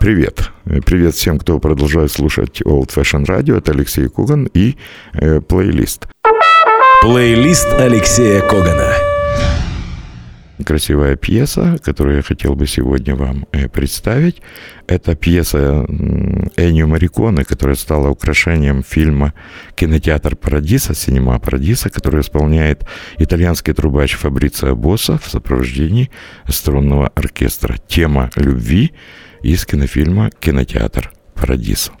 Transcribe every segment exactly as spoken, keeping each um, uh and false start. Привет. Привет всем, кто продолжает слушать Old Fashion Radio. Это Алексей Коган и э, плейлист. Плейлист Алексея Когана. Красивая пьеса, которую я хотел бы сегодня вам представить. Это пьеса Эннио Морриконе, которая стала украшением фильма «Кинотеатр Парадиса», «Синема Парадиса», который исполняет итальянский трубач Фабрицио Босса в сопровождении струнного оркестра. Тема любви из кинофильма «Кинотеатр Парадиса».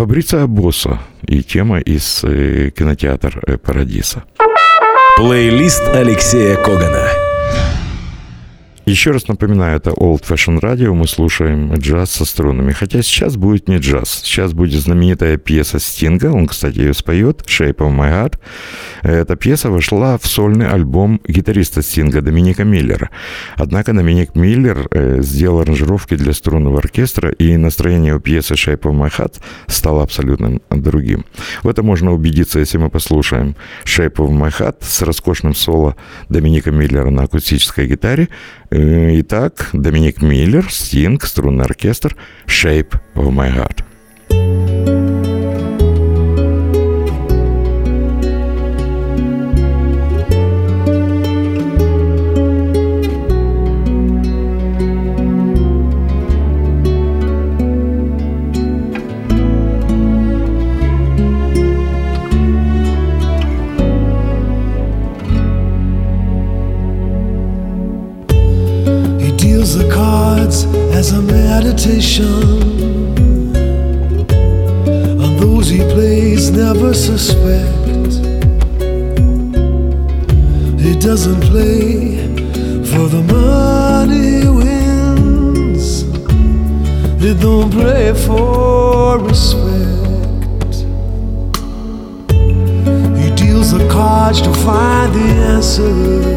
Фабрицио Босса и тема из э, кинотеатра э, «Парадиса». Плейлист Алексея Когана. Еще раз напоминаю, это Old Fashion Radio, мы слушаем джаз со струнами. Хотя сейчас будет не джаз, сейчас будет знаменитая пьеса Стинга, он, кстати, ее споет, Shape of My Heart. Эта пьеса вошла в сольный альбом гитариста Стинга Доминика Миллера. Однако Доминик Миллер сделал аранжировки для струнного оркестра, и настроение у пьесы Shape of My Heart стало абсолютно другим. В этом можно убедиться, если мы послушаем Shape of My Heart с роскошным соло Доминика Миллера на акустической гитаре. Итак, Доминик Миллер, Стинг, струнный оркестр, Shape of My Heart. As a meditation on those he plays, never suspect. He doesn't play for the money he wins. He don't play for respect. He deals the cards to find the answer.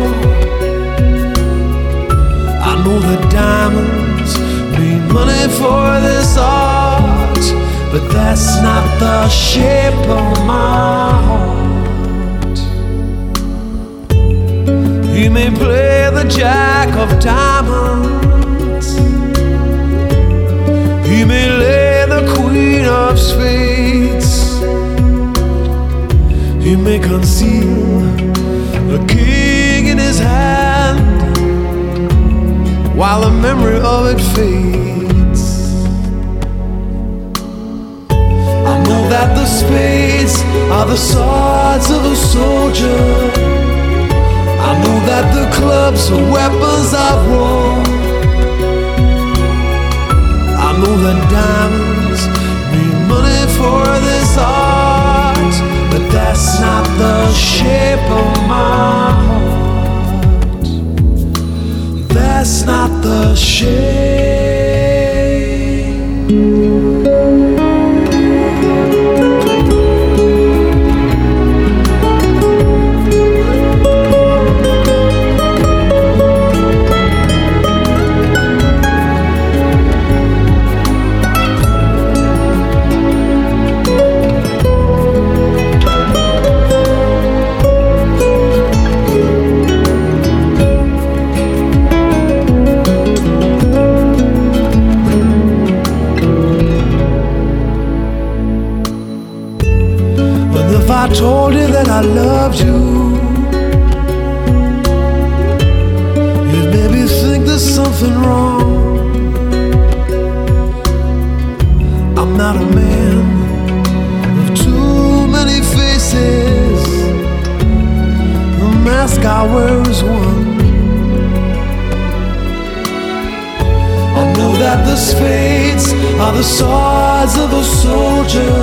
I know the diamonds need money for this art, but that's not the shape of my heart. He may play the jack of diamonds, he may lay the queen of spades, he may conceal a king in his hand, while the memory of it fades. I know that the spades are the swords of a soldier. I know that the clubs are weapons of war. I know that diamonds need money for this art, but that's not the shape of my heart. That's not the shape. I told you that I loved you, you'd maybe think there's something wrong. I'm not a man of too many faces, the mask I wear is one. I know that the spades are the swords of a soldier.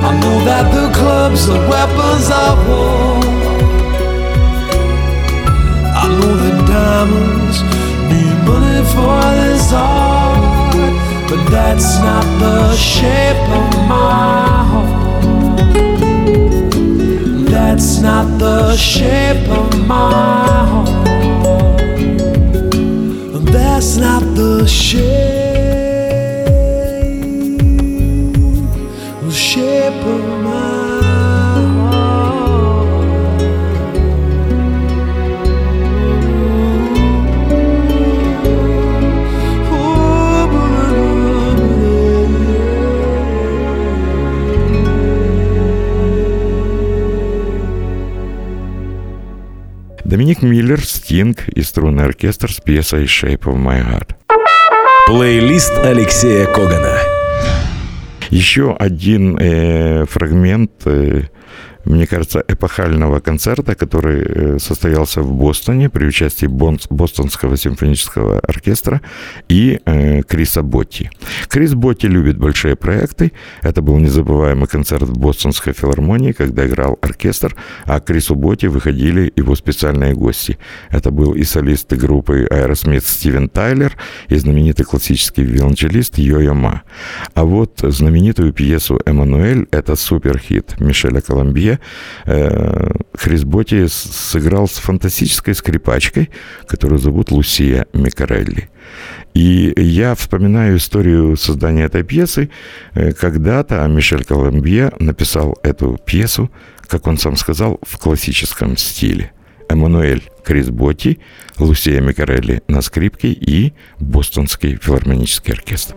I know that the clubs are weapons of war. I know that diamonds need money for this art, but that's not the shape of my heart. That's not the shape of my heart. That's not the shape. Доминик Миллер, Стинг и струнный оркестр с пьесой «Shape of My Heart». Плейлист Алексея Когана. Еще один э, фрагмент, э, мне кажется, эпохального концерта, который состоялся в Бостоне при участии Бон- Бостонского симфонического оркестра и э, Криса Ботти. Крис Ботти любит большие проекты. Это был незабываемый концерт в Бостонской филармонии, когда играл оркестр, а к Крису Ботти выходили его специальные гости. Это был и солист группы Aerosmith Стивен Тайлер, и знаменитый классический виолончелист Йо-Йо Ма. А вот знаменитую пьесу «Эммануэль» — это суперхит Мишеля Коломбье. Крис Ботти сыграл с фантастической скрипачкой, которую зовут Лусия Микарелли. И я вспоминаю историю создания этой пьесы. Когда-то Мишель Коломбье написал эту пьесу, как он сам сказал, в классическом стиле. Эммануэль, Крис Ботти, Лусия Микарелли на скрипке и Бостонский филармонический оркестр.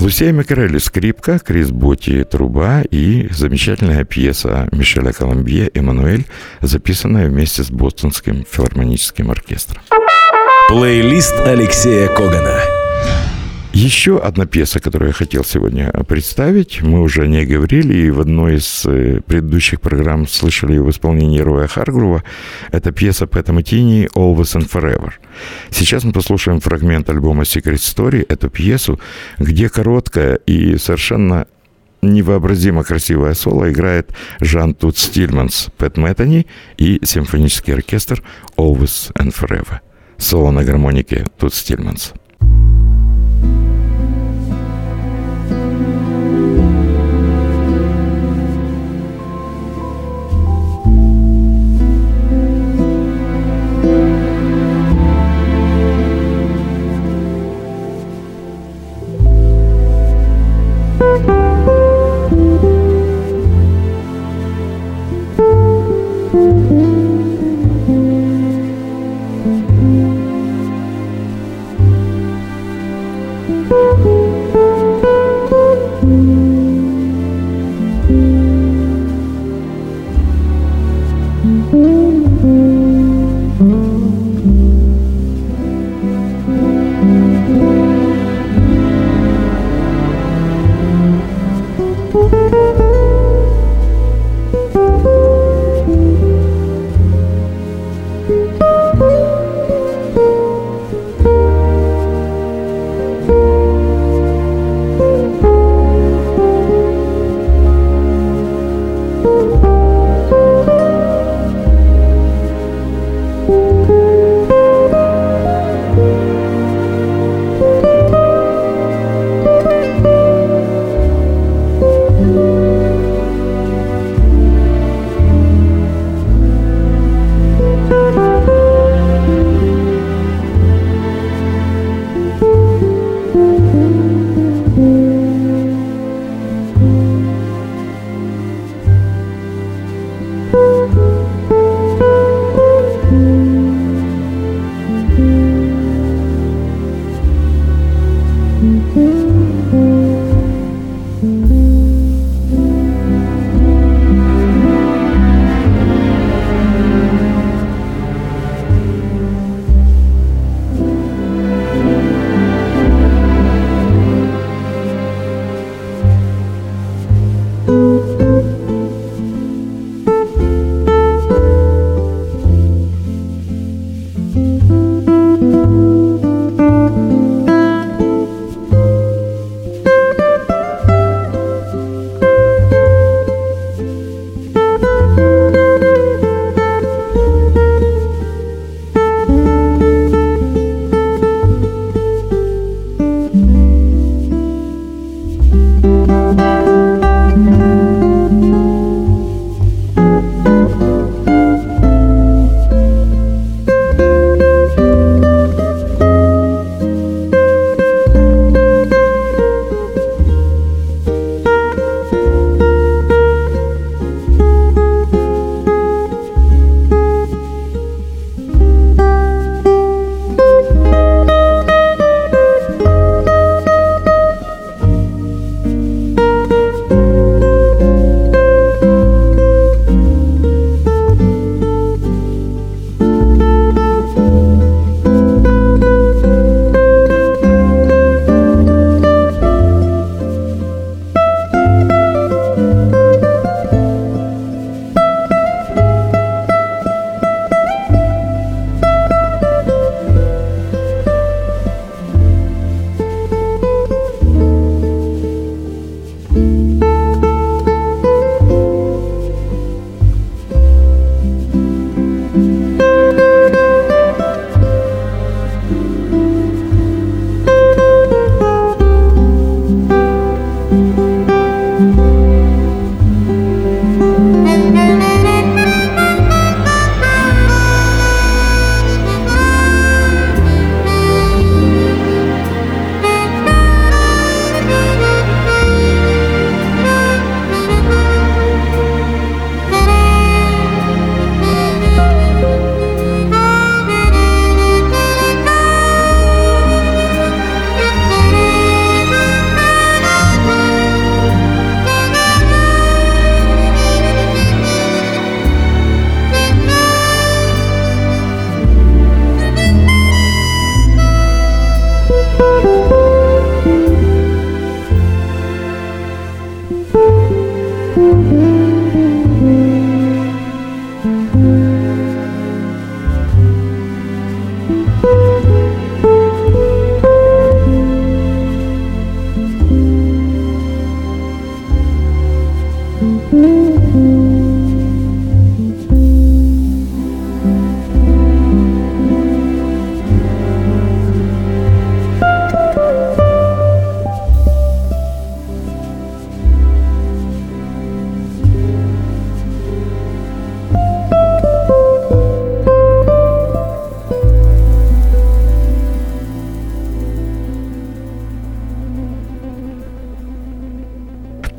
Лусия Микарелли — скрипка, Крис Ботти — труба и замечательная пьеса Мишеля Коломбье «Эммануэль», записанная вместе с Бостонским филармоническим оркестром. Плейлист Алексея Когана. Еще одна пьеса, которую я хотел сегодня представить, мы уже о ней говорили, и в одной из предыдущих программ слышали ее в исполнении Роя Харгрува. Это пьеса Пэта Метени «Always and Forever». Сейчас мы послушаем фрагмент альбома Secret Story, эту пьесу, где короткая и совершенно невообразимо красивое соло играет Жан Тутс Тильманс, Пэт Метени и симфонический оркестр «Always and Forever». Соло на гармонике Тутс Тильманс.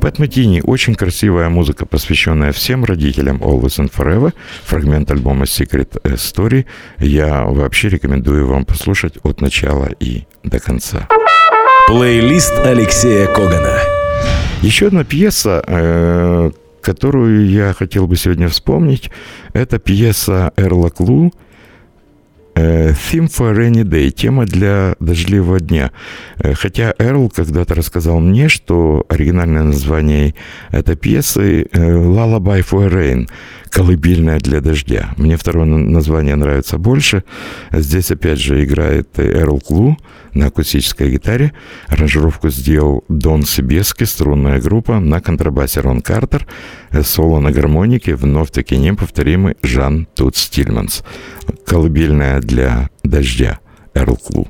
Пэт Метени. Очень красивая музыка, посвященная всем родителям Always and Forever. Фрагмент альбома Secret Story. Я вообще рекомендую вам послушать от начала и до конца. Плейлист Алексея Когана. Еще одна пьеса, э, которую я хотел бы сегодня вспомнить, это пьеса Эрла Клу «Theme for Rainy Day» – тема для дождливого дня. Хотя Эрл когда-то рассказал мне, что оригинальное название этой пьесы «Lullaby for Rain» – «Колыбельная для дождя». Мне второе название нравится больше. Здесь опять же играет Эрл Клу на акустической гитаре. Аранжировку сделал Дон Себески, струнная группа. На контрабасе Рон Картер, соло на гармонике, вновь-таки неповторимый Жан Тутс Тильманс. «Колыбельная для дождя», Эрл Клу.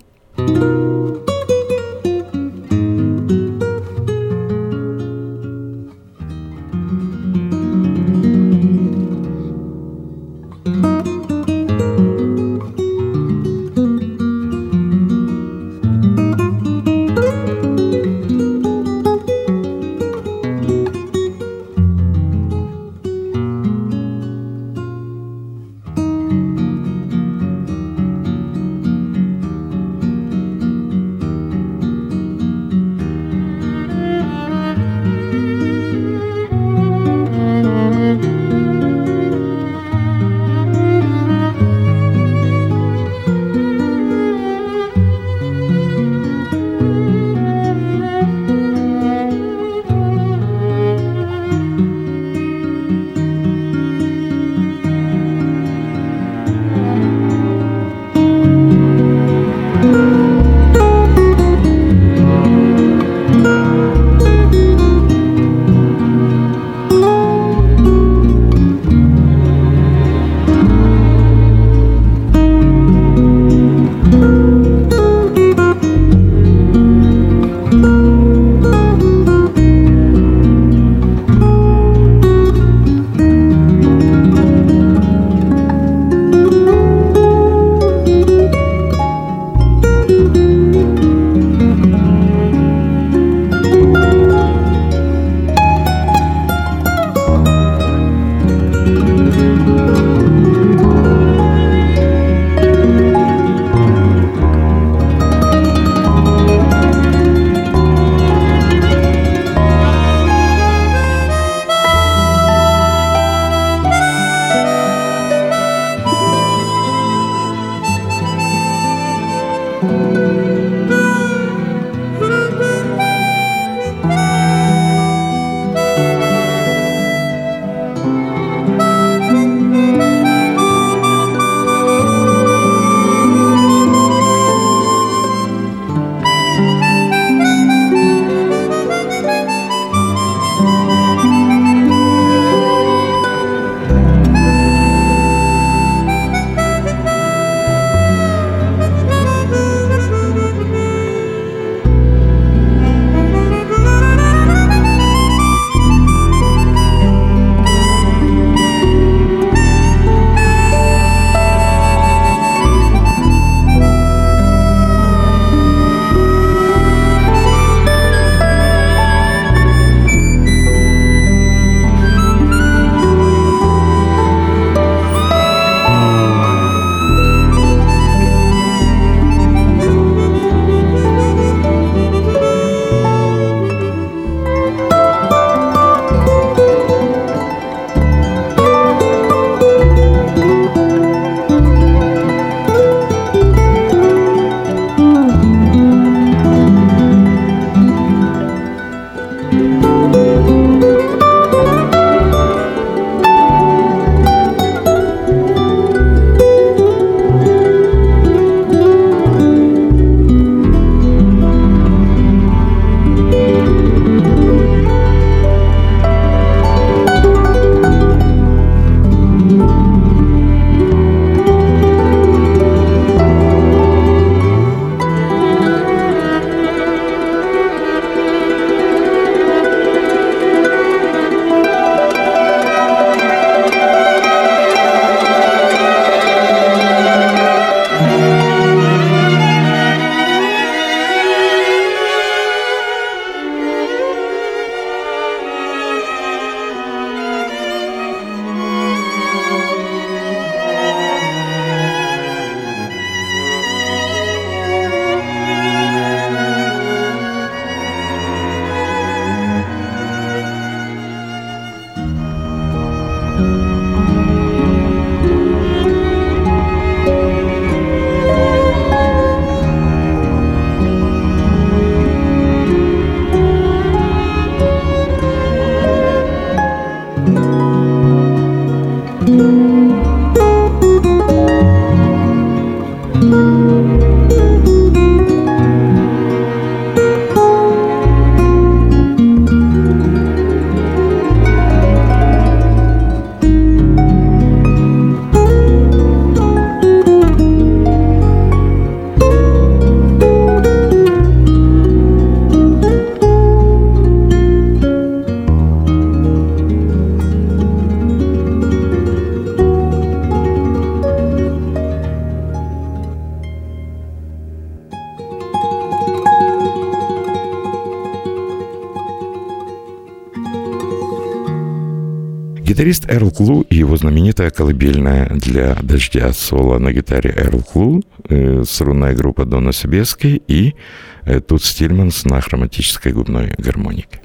Гитарист Эрл Клу и его знаменитая колыбельная для дождя, соло на гитаре Эрл Клу, э, струнная группа Дона Себески и э, Тутс Тильманс на хроматической губной гармонике.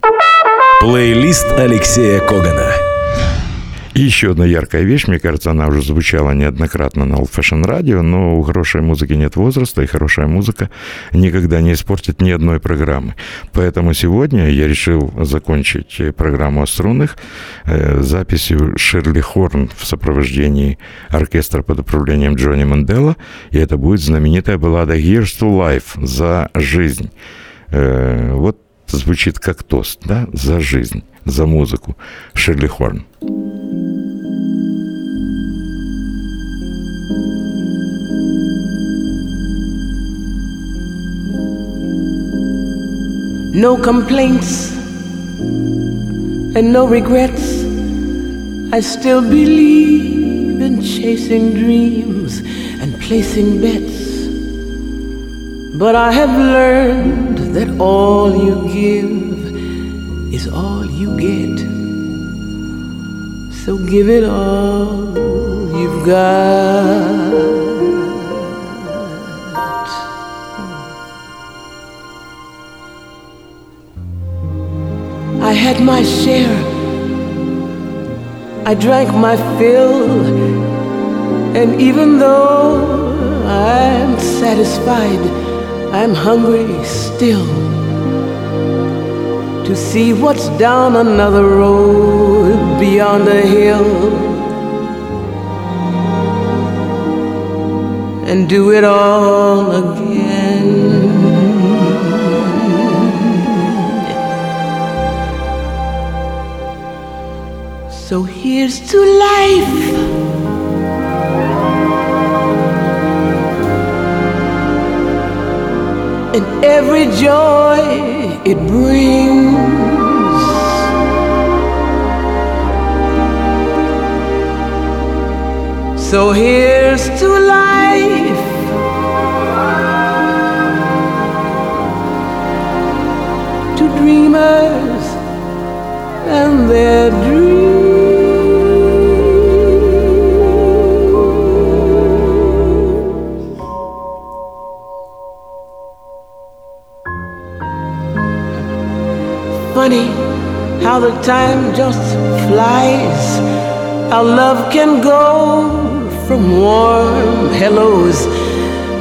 Плейлист Алексея Когана. И еще одна яркая вещь, мне кажется, она уже звучала неоднократно на Old Fashion Radio, но у хорошей музыки нет возраста, и хорошая музыка никогда не испортит ни одной программы. Поэтому сегодня я решил закончить программу о струнных э, записью Ширли Хорн в сопровождении оркестра под управлением Джонни Мандела, и это будет знаменитая баллада «Here's to Life» «За жизнь». Э, вот звучит как тост, да? «За жизнь», «За музыку» Ширли Хорн. No complaints and no regrets. I still believe in chasing dreams and placing bets. But I have learned that all you give is all you get. So give it all you've got. I had my share, I drank my fill, and even though I'm satisfied, I'm hungry still to see what's down another road beyond a hill, and do it all again. So here's to life. And every joy it brings. So here's to life. To dreamers and their dreams. Funny how the time just flies. Our love can go from warm hellos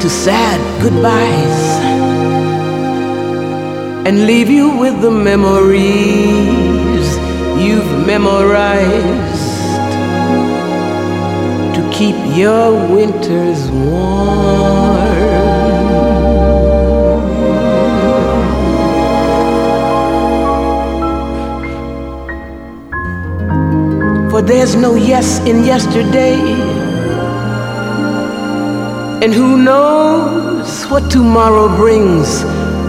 to sad goodbyes, and leave you with the memories you've memorized to keep your winters warm. For there's no yes in yesterday, and who knows what tomorrow brings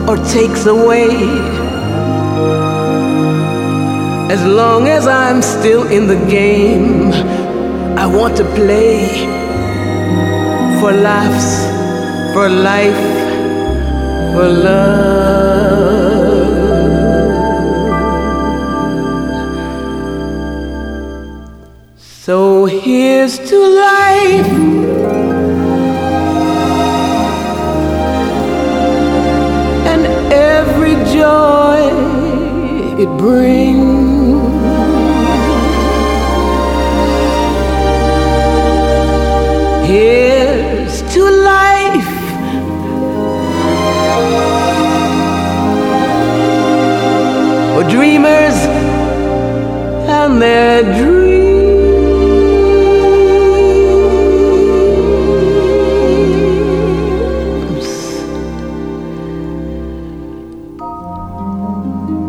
or takes away. As long as I'm still in the game, I want to play for laughs, for life, for love. So here's to life, and every joy it brings. Here's to life, for dreamers and their dreams.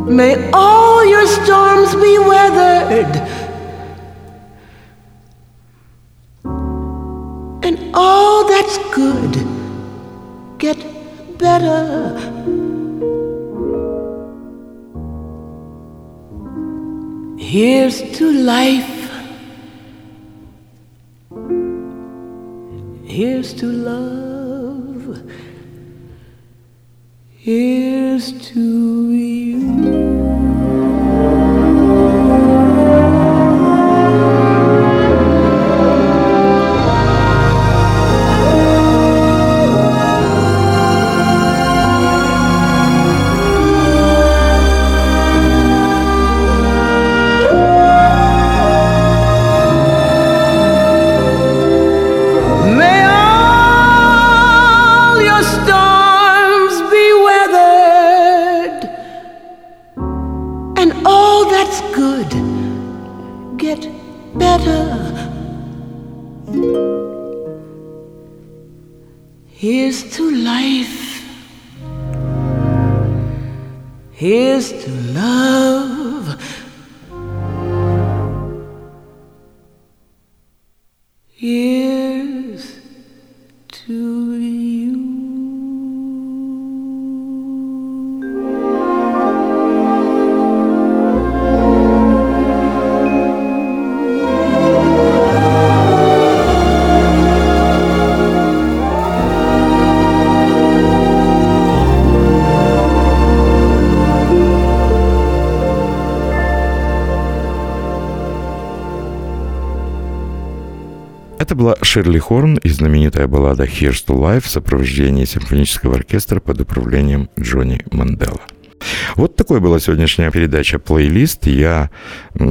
May all your storms be weathered, and all that's good get better. Here's to life. Here's to love. Here's to you. better. Here's to life. Here's to love. Here's to you. Это была Ширли Хорн и знаменитая баллада «Here's to Life» в сопровождении симфонического оркестра под управлением Джонни Мандела. Вот такой была сегодняшняя передача «Плейлист». Я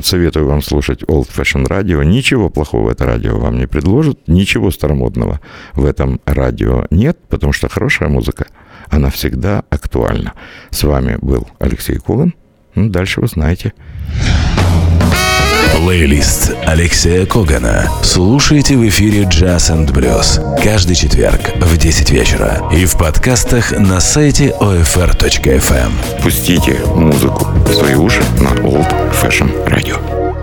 советую вам слушать Old Fashion Radio. Ничего плохого это радио вам не предложит, ничего старомодного в этом радио нет, потому что хорошая музыка, она всегда актуальна. С вами был Алексей Коган. Ну, дальше вы знаете. Плейлист Алексея Когана. Слушайте в эфире Jazz and Blues каждый четверг в десять вечера и в подкастах на сайте о эф эр точка эф эм. Пустите музыку в свои уши на Old Fashion Radio.